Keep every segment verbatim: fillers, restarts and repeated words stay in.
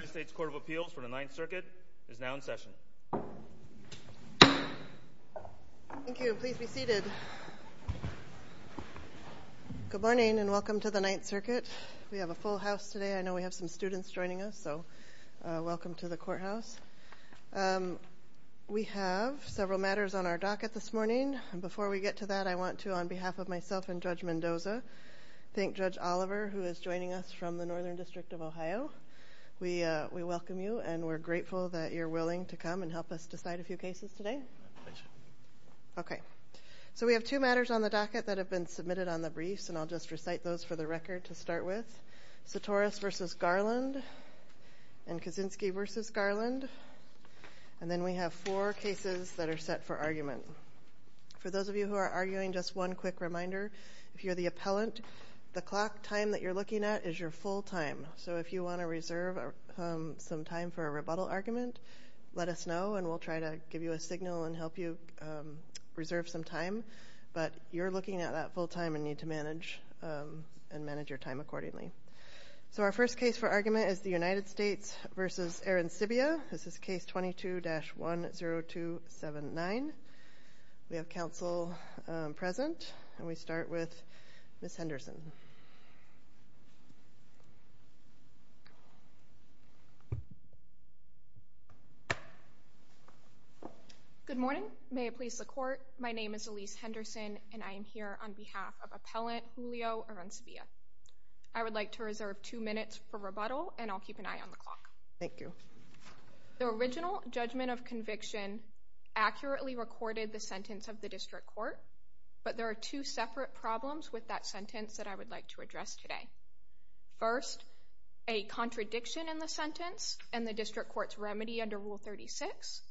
United States Court of Appeals for the Ninth Circuit is now in session. Thank you. Please be seated. Good morning and welcome to the Ninth Circuit. We have a full house today. I know we have some students joining us, so uh, welcome to the courthouse. Um, we have several matters on our docket this morning. And before we get to that, I want to, on behalf of myself and Judge Mendoza, thank Judge Oliver, who is joining us from the Northern District of Ohio. We uh, we welcome you, and we're grateful that you're willing to come and help us decide a few cases today. Okay. So we have two matters on the docket that have been submitted on the briefs, and I'll just recite those for the record to start with. Satoris versus Garland and Kaczynski versus Garland. And then we have four cases that are set for argument. For those of you who are arguing, just one quick reminder. If you're the appellant, the clock time that you're looking at is your full time. So if you want to reserve um, some time for a rebuttal argument, let us know, and we'll try to give you a signal and help you um, reserve some time, but you're looking at that full time and need to manage um, and manage your time accordingly. So our first case for argument is the United States versus Arancibia. This is case twenty-two dash one oh two seven nine. We have counsel um, present, and we start with Miz Henderson. Good morning. May it please the court. My name is Elise Henderson, and I am here on behalf of appellant Julio Arancibia. I would like to reserve two minutes for rebuttal, and I'll keep an eye on the clock. Thank you. The original judgment of conviction accurately recorded the sentence of the district court, but there are two separate problems with that sentence that I would like to address today. First, a contradiction in the sentence and the district court's remedy under Rule thirty-six.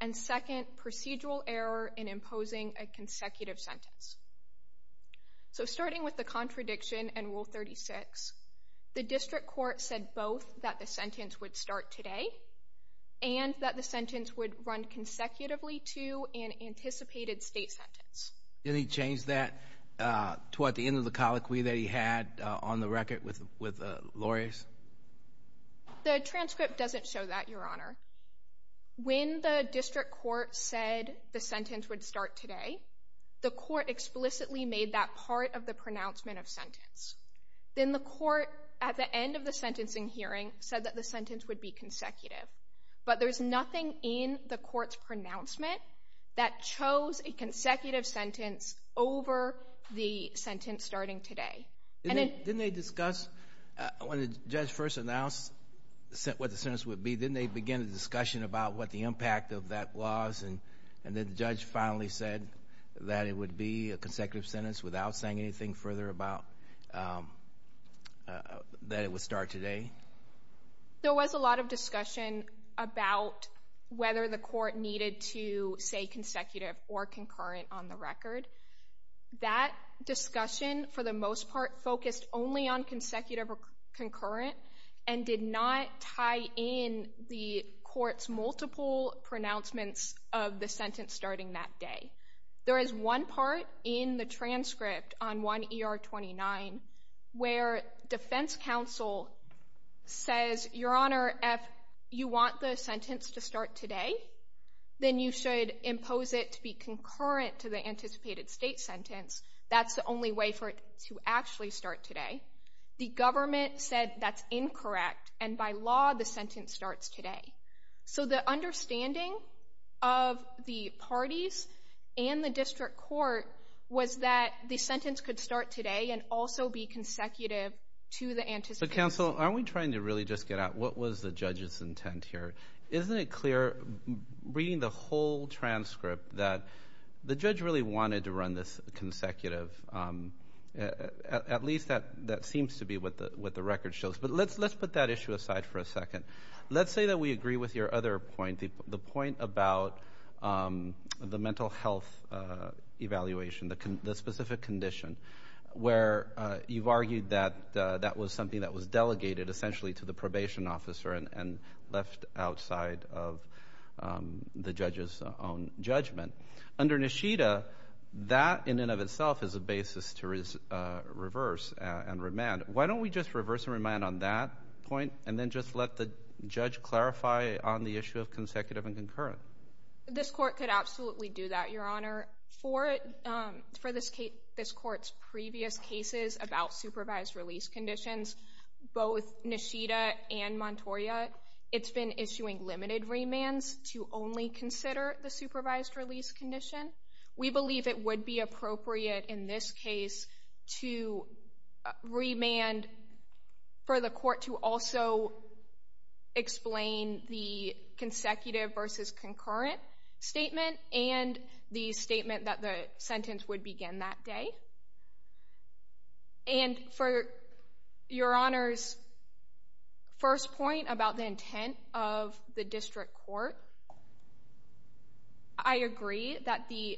And second, procedural error in imposing a consecutive sentence. So starting with the contradiction and Rule thirty-six, the district court said both that the sentence would start today and that the sentence would run consecutively to an anticipated state sentence. Didn't he change that uh, toward the end of the colloquy that he had uh, on the record with, with uh, lawyers? The transcript doesn't show that, Your Honor. When the district court said the sentence would start today, the court explicitly made that part of the pronouncement of sentence. Then the court, at the end of the sentencing hearing, said that the sentence would be consecutive. But there's nothing in the court's pronouncement that chose a consecutive sentence over the sentence starting today. Didn't, and they, it, didn't they discuss, uh, when the judge first announced what the sentence would be, didn't they begin a discussion about what the impact of that was, and, and then the judge finally said that it would be a consecutive sentence without saying anything further about um, uh, that it would start today? There was a lot of discussion about whether the court needed to say consecutive or concurrent on the record. That discussion, for the most part, focused only on consecutive or concurrent, and did not tie in the court's multiple pronouncements of the sentence starting that day. There is one part in the transcript on one E R twenty-nine where defense counsel says, Your Honor, if you want the sentence to start today, then you should impose it to be concurrent to the anticipated state sentence. That's the only way for it to actually start today. The government said that's incorrect, and by law, the sentence starts today. So the understanding of the parties and the district court was that the sentence could start today and also be consecutive to the anticipated. But, counsel, aren't we trying to really just get at what was the judge's intent here? Isn't it clear, reading the whole transcript, that the judge really wanted to run this consecutive um Uh, at, at least that, that seems to be what the what the record shows. But let's let's put that issue aside for a second. Let's say that we agree with your other point, the, the point about um, the mental health uh, evaluation, the, con- the specific condition, where uh, you've argued that uh, that was something that was delegated essentially to the probation officer and, and left outside of um, the judge's own judgment. Under Nishida, that in and of itself is a basis to res, uh, reverse uh, and remand. Why don't we just reverse and remand on that point and then just let the judge clarify on the issue of consecutive and concurrent? This court could absolutely do that, Your Honor. For um, for this case, this court's previous cases about supervised release conditions, both Nishida and Montoya, it's been issuing limited remands to only consider the supervised release condition. We believe it would be appropriate in this case to remand for the court to also explain the consecutive versus concurrent statement and the statement that the sentence would begin that day. And for Your Honor's first point about the intent of the district court, I agree that the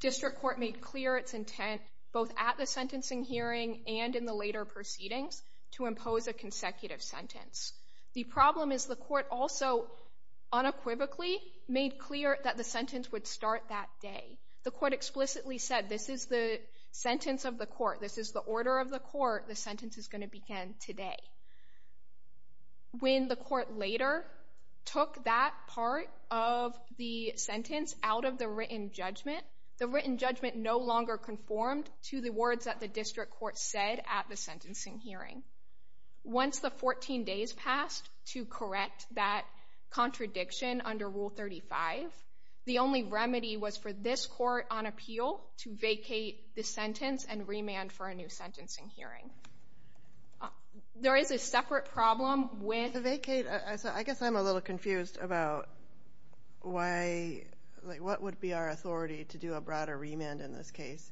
district court made clear its intent both at the sentencing hearing and in the later proceedings to impose a consecutive sentence. The problem is the court also unequivocally made clear that the sentence would start that day. The court explicitly said, this is the sentence of the court. This is the order of the court. The sentence is going to begin today. When the court later took that part of the sentence out of the written judgment, the written judgment no longer conformed to the words that the district court said at the sentencing hearing. Once the fourteen days passed to correct that contradiction under Rule thirty-five, the only remedy was for this court on appeal to vacate the sentence and remand for a new sentencing hearing. Uh, there is a separate problem with... The vacate, uh, so I guess I'm a little confused about why, like, what would be our authority to do a broader remand in this case?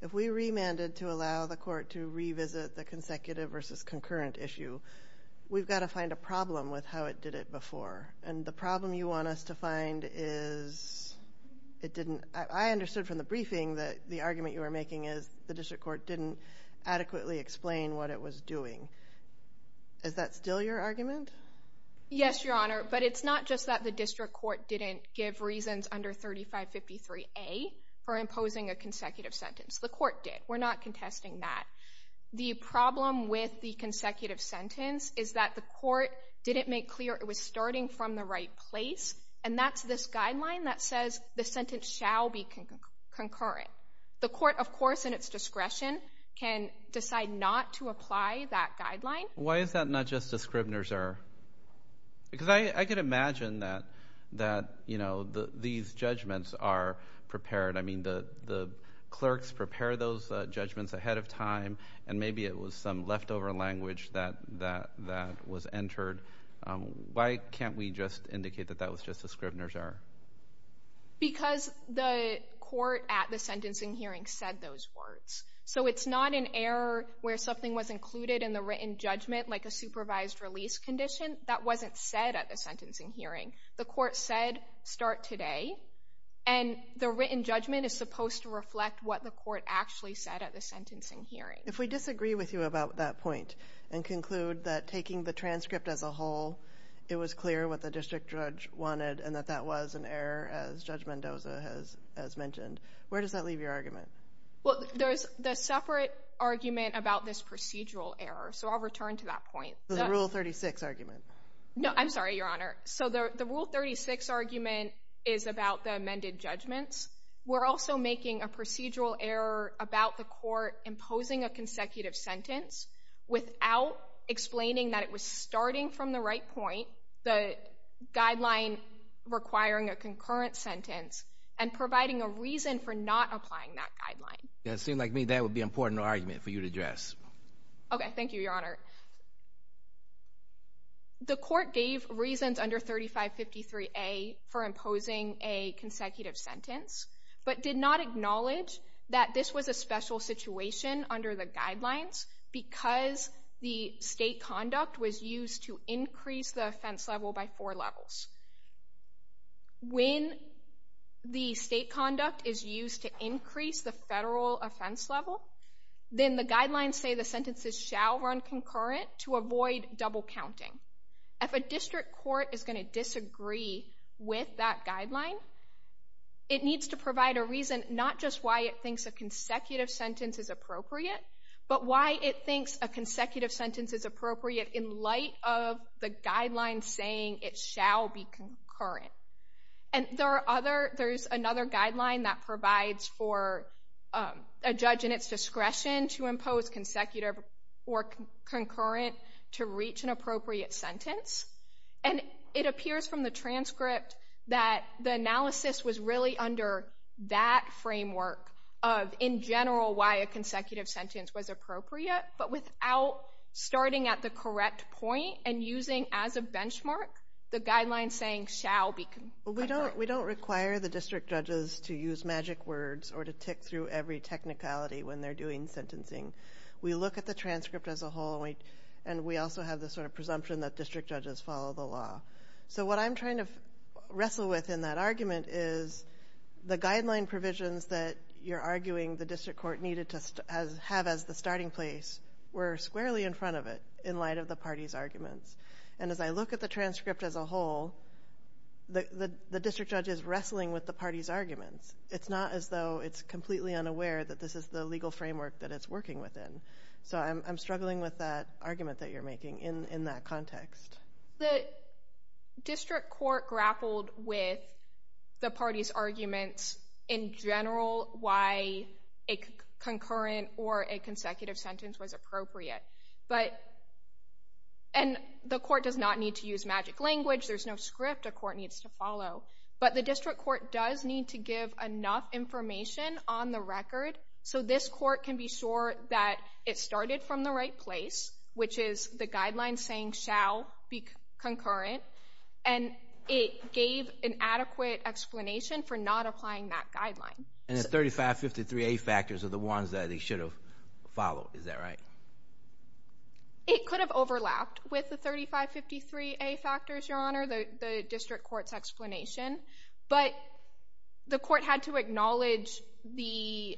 If we remanded to allow the court to revisit the consecutive versus concurrent issue, we've got to find a problem with how it did it before. And the problem you want us to find is it didn't... I, I understood from the briefing that the argument you were making is the district court didn't adequately explain what it was doing. Is that still your argument? Yes, Your Honor, but it's not just that the district court didn't give reasons under thirty-five fifty-three A for imposing a consecutive sentence. The court did. We're not contesting that. The problem with the consecutive sentence is that the court didn't make clear it was starting from the right place, and that's this guideline that says the sentence shall be con- concurrent. The court, of course, in its discretion, can decide not to apply that guideline. Why is that not just a Scribner's error? Because I, I could imagine that, that you know, the, these judgments are... prepared. I mean, the the clerks prepare those uh, judgments ahead of time, and maybe it was some leftover language that that that was entered. Um, why can't we just indicate that that was just a Scribner's error? Because the court at the sentencing hearing said those words. So it's not an error where something was included in the written judgment, like a supervised release condition. That wasn't said at the sentencing hearing. The court said, start today. And the written judgment is supposed to reflect what the court actually said at the sentencing hearing. If we disagree with you about that point and conclude that taking the transcript as a whole, it was clear what the district judge wanted and that that was an error, as Judge Mendoza has, has mentioned, where does that leave your argument? Well, there's the separate argument about this procedural error, so I'll return to that point. So the, the Rule thirty-six argument. No, I'm sorry, Your Honor. So the, the Rule thirty-six argument is about the amended judgments. We're also making a procedural error about the court imposing a consecutive sentence without explaining that it was starting from the right point, the guideline requiring a concurrent sentence, and providing a reason for not applying that guideline. Yeah, it seemed like me that would be an important argument for you to address. Okay, thank you, Your Honor. The court gave reasons under thirty-five fifty-three A for imposing a consecutive sentence, but did not acknowledge that this was a special situation under the guidelines because the state conduct was used to increase the offense level by four levels. When the state conduct is used to increase the federal offense level, then the guidelines say the sentences shall run concurrent to avoid double counting. If a district court is going to disagree with that guideline, it needs to provide a reason not just why it thinks a consecutive sentence is appropriate, but why it thinks a consecutive sentence is appropriate in light of the guidelines saying it shall be concurrent. And there are other, there's another guideline that provides for um, a judge in its discretion to impose consecutive or con- concurrent to reach an appropriate sentence. And it appears from the transcript that the analysis was really under that framework of, in general, why a consecutive sentence was appropriate, but without starting at the correct point and using as a benchmark the guidelines saying shall be concurrent. Well, we don't we don't require the district judges to use magic words or to tick through every technicality when they're doing sentencing. We look at the transcript as a whole, and we, and we also have this sort of presumption that district judges follow the law. So what I'm trying to f- wrestle with in that argument is the guideline provisions that you're arguing the district court needed to st- has, have as the starting place were squarely in front of it in light of the parties' arguments. And as I look at the transcript as a whole, the, the, the district judge is wrestling with the parties' arguments. It's not as though it's completely unaware that this is the legal framework that it's working within. So I'm, I'm struggling with that argument that you're making in, in that context. The district court grappled with the parties' arguments in general why a c- concurrent or a consecutive sentence was appropriate. But And the court does not need to use magic language. There's no script a court needs to follow. But the district court does need to give enough information on the record so this court can be sure that it started from the right place, which is the guidelines saying shall be concurrent, and it gave an adequate explanation for not applying that guideline. And the thirty-five fifty-three A factors are the ones that they should have followed. Is that right? It could have overlapped with the thirty-five fifty-three A factors, Your Honor, the, the district court's explanation, but the court had to acknowledge the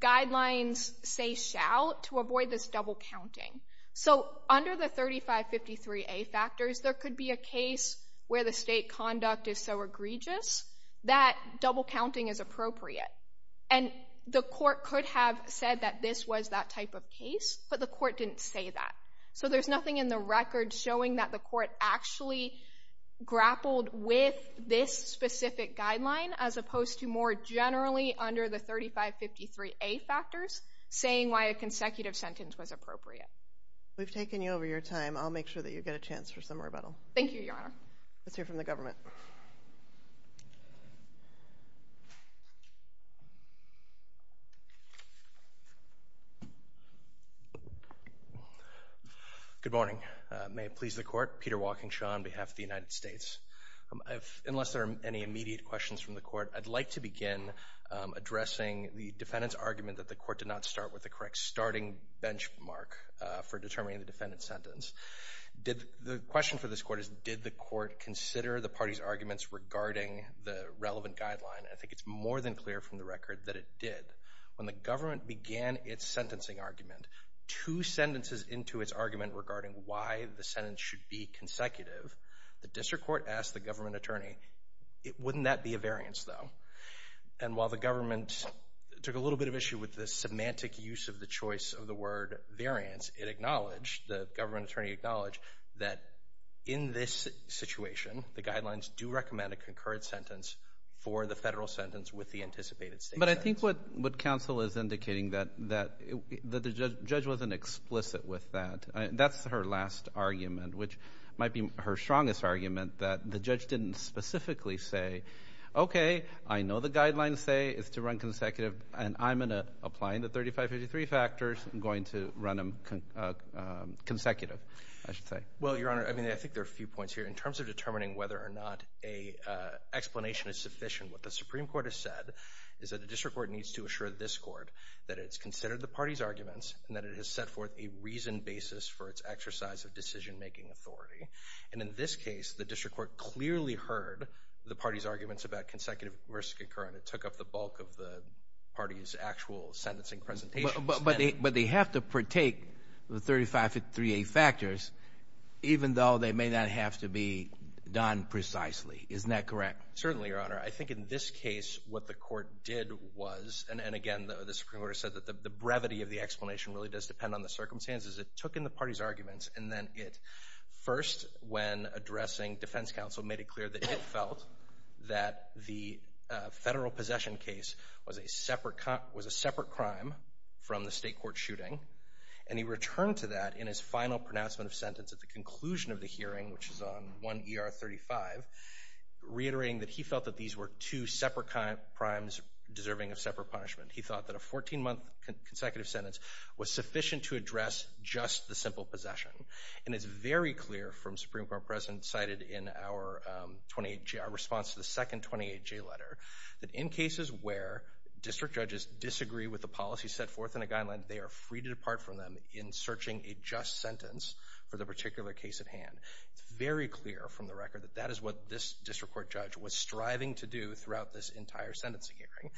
guidelines say shall to avoid this double counting. So under the thirty-five fifty-three A factors, there could be a case where the state conduct is so egregious that double counting is appropriate. And the court could have said that this was that type of case, but the court didn't say that. So there's nothing in the record showing that the court actually grappled with this specific guideline as opposed to more generally under the thirty-five fifty-three A factors saying why a consecutive sentence was appropriate. We've taken you over your time. I'll make sure that you get a chance for some rebuttal. Thank you, Your Honor. Let's hear from the government. Good morning. Uh, may it please the court, Peter Walkingshaw on behalf of the United States. Um, if, unless there are any immediate questions from the court, I'd like to begin um, addressing the defendant's argument that the court did not start with the correct starting benchmark uh, for determining the defendant's sentence. Did the question for this court is, did the court consider the parties' arguments regarding the relevant guideline? I think it's more than clear from the record that it did. When the government began its sentencing argument, two sentences into its argument regarding why the sentence should be consecutive, the district court asked the government attorney, it, wouldn't that be a variance, though? And while the government took a little bit of issue with the semantic use of the choice of the word variance, it acknowledged, the government attorney acknowledged, that in this situation, the guidelines do recommend a concurrent sentence for the federal sentence with the anticipated state But sentence. I think what, what counsel is indicating that that, it, that the judge, judge wasn't explicit with that. I, that's her last argument, which might be her strongest argument, that the judge didn't specifically say, okay, I know the guidelines say it's to run consecutive, and I'm going to, applying the thirty-five fifty-three factors, I'm going to run them con, uh, um, consecutive, I should say. Well, Your Honor, I mean, I think there are a few points here. In terms of determining whether or not a uh, explanation is sufficient, what the Supreme Court has said is that the district court needs to assure this court that it's considered the parties' arguments and that it has set forth a reasoned basis for its exercise of decision-making authority. And in this case, the district court clearly heard the parties' arguments about consecutive versus concurrent. It took up the bulk of the parties' actual sentencing presentations. But, but, but, they, but they have to partake the thirty-five fifty-three A factors, even though they may not have to be done precisely. Isn't that correct? Certainly, Your Honor. I think in this case what the court did was, and, and again, the, the Supreme Court has said that the, the brevity of the explanation really does depend on the circumstances. It took in the parties' arguments, and then it first, when addressing defense counsel, made it clear that it felt that the uh, federal possession case was a separate co- was a separate crime from the state court shooting. And he returned to that in his final pronouncement of sentence at the conclusion of the hearing, which is on one E R thirty-five, reiterating that he felt that these were two separate crimes deserving of separate punishment. He thought that a fourteen-month con- consecutive sentence was sufficient to address just the simple possession. And it's very clear from Supreme Court precedent cited in our um, twenty-eight J, our response to the second twenty-eight J letter, that in cases where district judges disagree with the policy set forth in a guideline, they are free to depart from them in searching a just sentence for the particular case at hand. It's very clear from the record that that is what this district court judge was striving to do throughout this entire sentencing hearing.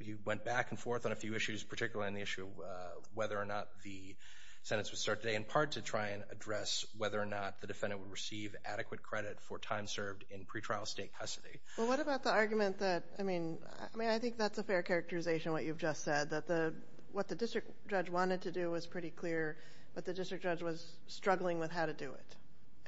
He went back and forth on a few issues, particularly on the issue of uh, whether or not the sentence would start today, in part to try and address whether or not the defendant would receive adequate credit for time served in pretrial state custody. Well, what about the argument that, I mean, I mean, I think that's a fair characterization, what you've just said, that the what the district judge wanted to do was pretty clear, but the district judge was struggling with how to do it.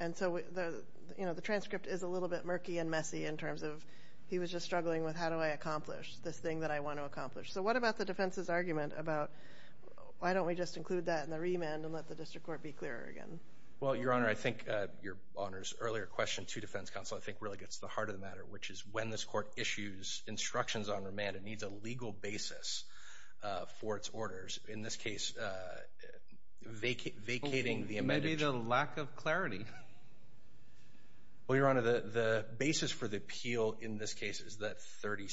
And so, we, the you know, the transcript is a little bit murky and messy in terms of he was just struggling with how do I accomplish this thing that I want to accomplish. So what about the defense's argument about why don't we just include that in the remand and let the district court be clearer again? Well, Your Honor, I think uh, Your Honor's earlier question to defense counsel, I think, really gets to the heart of the matter, which is when this court issues instructions on remand, it needs a legal basis uh, for its orders. In this case, uh, vac- vacating well, the amended... Maybe the lack of clarity. Well, Your Honor, the, the basis for the appeal in this case is that thirty,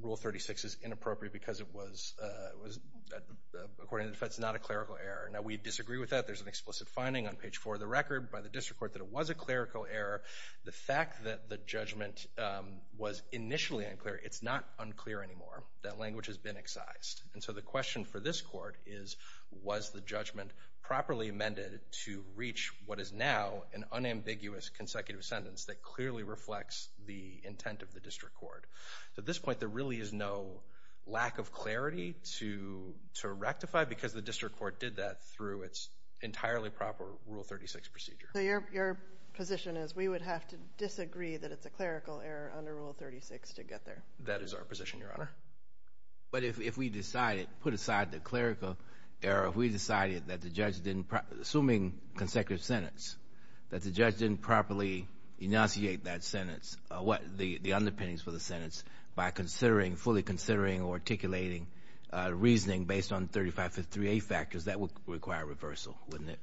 Rule thirty-six is inappropriate because it was, uh, was uh, according to the defense, not a clerical error. Now, we disagree with that. There's an explicit finding on page four of the record by the district court that it was a clerical error. The fact that the judgment um, was initially unclear, it's not unclear anymore. That language has been excised. And so the question for this court is, was the judgment properly amended to reach what is now an unambiguous consecutive sentence that clearly reflects the intent of the district court? So at this point, there really is no lack of clarity to, to rectify because the district court did that through its entirely proper Rule thirty-six procedure. So your, your position is we would have to disagree that it's a clerical error under Rule thirty-six to get there? That is our position, Your Honor. But if, if we decided, put aside the clerical error, if we decided that the judge didn't, pro- assuming consecutive sentence, that the judge didn't properly enunciate that sentence, uh, what the, the underpinnings for the sentence by considering, fully considering or articulating uh, reasoning based on thirty-five fifty-three A factors, that would require reversal, wouldn't it?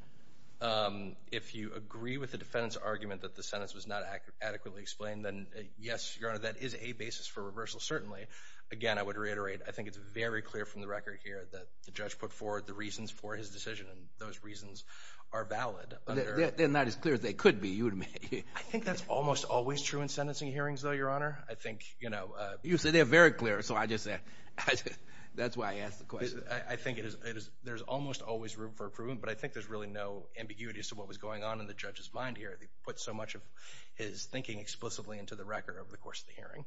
Um, if you agree with the defendant's argument that the sentence was not ac- adequately explained, then uh, yes, Your Honor, that is a basis for reversal, certainly. Again, I would reiterate, I think it's very clear from the record here that the judge put forward the reasons for his decision, and those reasons are valid. Under they're, they're not as clear as they could be, you would admit. I think that's almost always true in sentencing hearings, though, Your Honor. I think, you know... Uh, you say they're very clear, so I just, uh, I just that's why I asked the question. I, I think it is, it is. There's almost always room for improvement, but I think there's really no ambiguity as to what was going on in the judge's mind here. They put so much of his thinking explicitly into the record over the course of the hearing.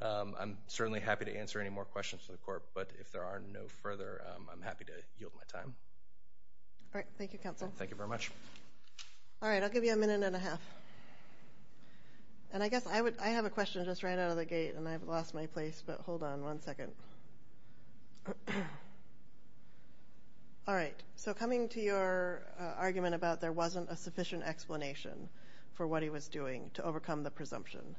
Um, I'm certainly happy to answer any more questions for the court, but if there are no further, um, I'm happy to yield my time. All right. Thank you, counsel. Thank you very much. All right. I'll give you a minute and a half. And I guess I would, I have a question just right out of the gate, and I've lost my place, but hold on one second. All right. So coming to your uh, argument about there wasn't a sufficient explanation for what he was doing to overcome the presumption.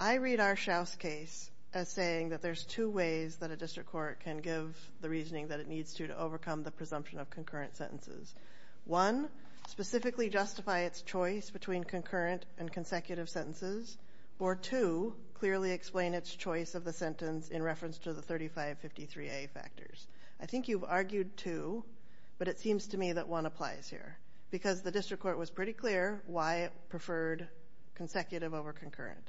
I read our Shouse case as saying that there's two ways that a district court can give the reasoning that it needs to to overcome the presumption of concurrent sentences. One, specifically justify its choice between concurrent and consecutive sentences, or two, clearly explain its choice of the sentence in reference to the thirty-five fifty-three A factors. I think you've argued two, but it seems to me that one applies here because the district court was pretty clear why it preferred consecutive over concurrent.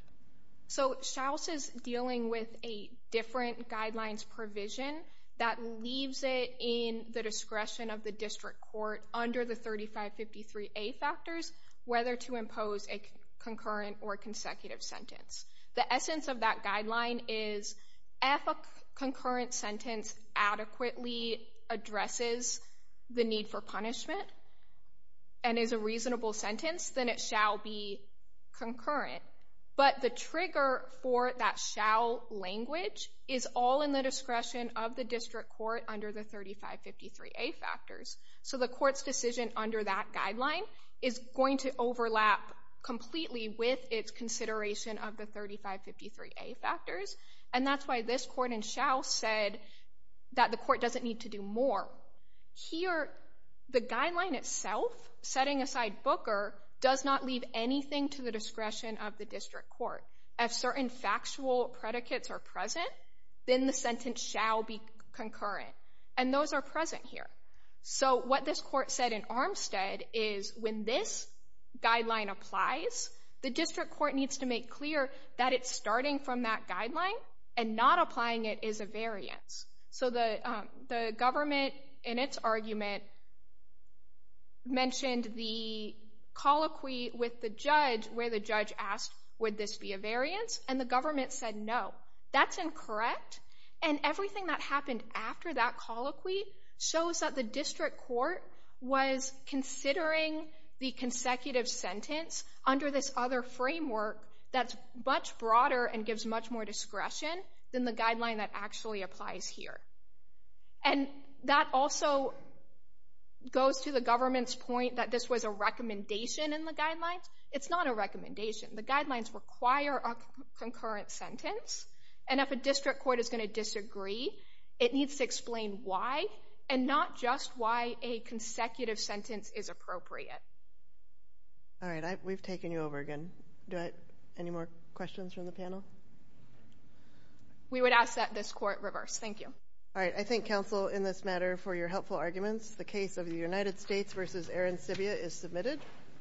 So Shouse is dealing with a different guidelines provision that leaves it in the discretion of the district court under the thirty-five fifty-three A factors whether to impose a concurrent or consecutive sentence. The essence of that guideline is if a concurrent sentence adequately addresses the need for punishment and is a reasonable sentence, then it shall be concurrent. But the trigger for that shall language is all in the discretion of the district court under the thirty-five fifty-three A factors. So the court's decision under that guideline is going to overlap completely with its consideration of the thirty-five fifty-three A factors. And that's why this court in Shouse said that the court doesn't need to do more. Here, the guideline itself, setting aside Booker, does not leave anything to the discretion of the district court. If certain factual predicates are present, then the sentence shall be concurrent. And those are present here. So what this court said in Armstead is when this guideline applies, the district court needs to make clear that it's starting from that guideline and not applying it is a variance. So the um, the government, in its argument, mentioned the colloquy with the judge where the judge asked, would this be a variance? And the government said no. That's incorrect. And everything that happened after that colloquy shows that the district court was considering the consecutive sentence under this other framework that's much broader and gives much more discretion than the guideline that actually applies here. And that also goes to the government's point that this was a recommendation in the guidelines. It's not a recommendation. The guidelines require a concurrent sentence, and if a district court is going to disagree, it needs to explain why, and not just why a consecutive sentence is appropriate. All right, I, we've taken you over again. Do I any more questions from the panel? We would ask that this court reverse. Thank you. All right, I thank counsel in this matter for your helpful arguments. The case of the United States versus Arancibia is submitted.